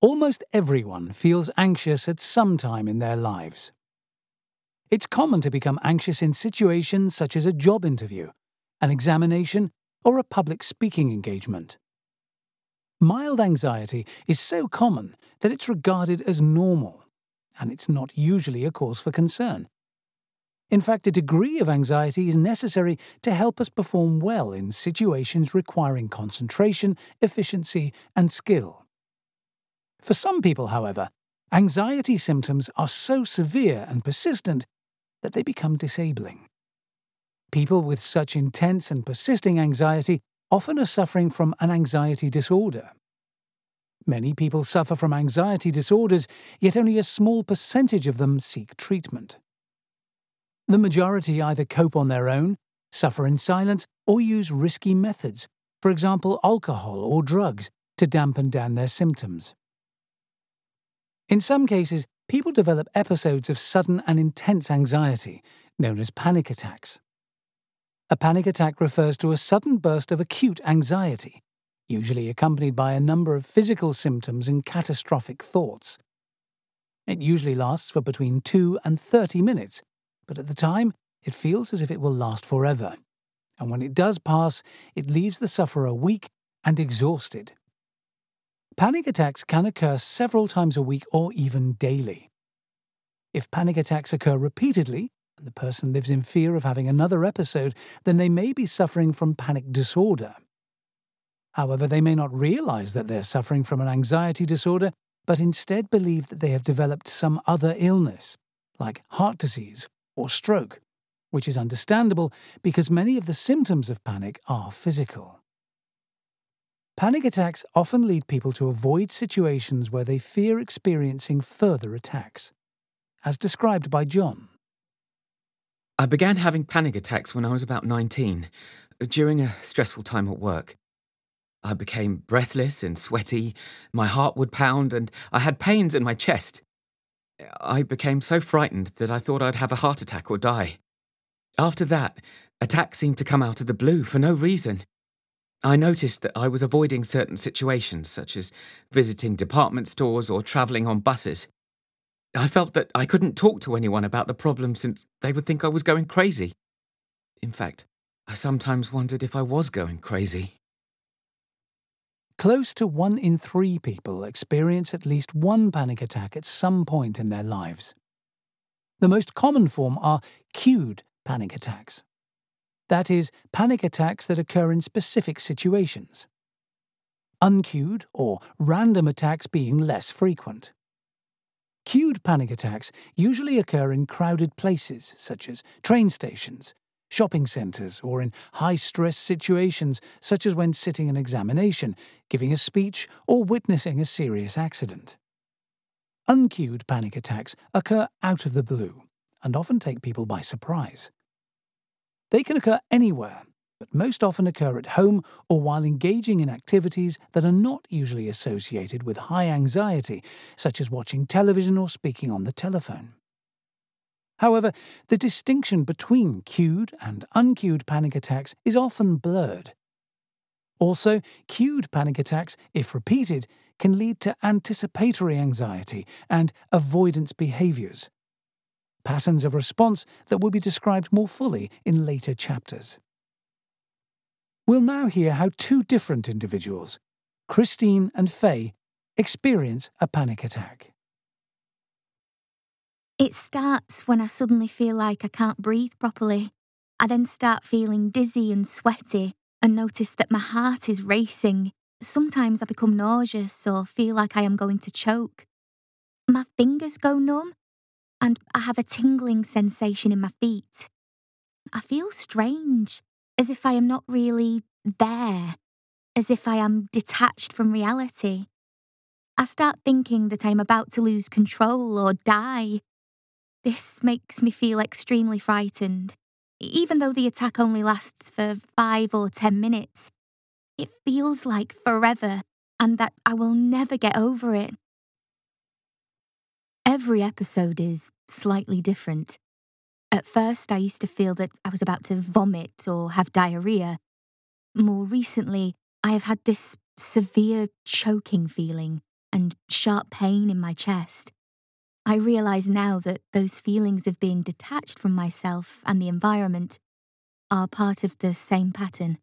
Almost everyone feels anxious at some time in their lives. It's common to become anxious in situations such as a job interview, an examination, or a public speaking engagement. Mild anxiety is so common that it's regarded as normal, and it's not usually a cause for concern. In fact, a degree of anxiety is necessary to help us perform well in situations requiring concentration, efficiency, and skill. For some people, however, anxiety symptoms are so severe and persistent that they become disabling. People with such intense and persisting anxiety often are suffering from an anxiety disorder. Many people suffer from anxiety disorders, yet only a small percentage of them seek treatment. The majority either cope on their own, suffer in silence, or use risky methods, for example alcohol or drugs, to dampen down their symptoms. In some cases, people develop episodes of sudden and intense anxiety, known as panic attacks. A panic attack refers to a sudden burst of acute anxiety, usually accompanied by a number of physical symptoms and catastrophic thoughts. It usually lasts for between 2 and 30 minutes, but at the time, it feels as if it will last forever. And when it does pass, it leaves the sufferer weak and exhausted. Panic attacks can occur several times a week or even daily. If panic attacks occur repeatedly, and the person lives in fear of having another episode, then they may be suffering from panic disorder. However, they may not realize that they're suffering from an anxiety disorder, but instead believe that they have developed some other illness, like heart disease or stroke, which is understandable because many of the symptoms of panic are physical. Panic attacks often lead people to avoid situations where they fear experiencing further attacks, as described by John. I began having panic attacks when I was about 19, during a stressful time at work. I became breathless and sweaty, my heart would pound, and I had pains in my chest. I became so frightened that I thought I'd have a heart attack or die. After that, attacks seemed to come out of the blue for no reason. I noticed that I was avoiding certain situations, such as visiting department stores or travelling on buses. I felt that I couldn't talk to anyone about the problem since they would think I was going crazy. In fact, I sometimes wondered if I was going crazy. Close to 1 in 3 people experience at least one panic attack at some point in their lives. The most common form are cued panic attacks. That is, panic attacks that occur in specific situations. Uncued or random attacks being less frequent. Cued panic attacks usually occur in crowded places, such as train stations, shopping centres, or in high-stress situations, such as when sitting an examination, giving a speech, or witnessing a serious accident. Uncued panic attacks occur out of the blue and often take people by surprise. They can occur anywhere, but most often occur at home or while engaging in activities that are not usually associated with high anxiety, such as watching television or speaking on the telephone. However, the distinction between cued and uncued panic attacks is often blurred. Also, cued panic attacks, if repeated, can lead to anticipatory anxiety and avoidance behaviours, patterns of response that will be described more fully in later chapters. We'll now hear how 2 different individuals, Christine and Faye, experience a panic attack. It starts when I suddenly feel like I can't breathe properly. I then start feeling dizzy and sweaty and notice that my heart is racing. Sometimes I become nauseous or feel like I am going to choke. My fingers go numb and I have a tingling sensation in my feet. I feel strange, as if I am not really there, as if I am detached from reality. I start thinking that I am about to lose control or die. This makes me feel extremely frightened. Even though the attack only lasts for 5 or 10 minutes, it feels like forever and that I will never get over it. Every episode is slightly different. At first, I used to feel that I was about to vomit or have diarrhoea. More recently, I have had this severe choking feeling, and sharp pain in my chest. I realize now that those feelings of being detached from myself and the environment are part of the same pattern.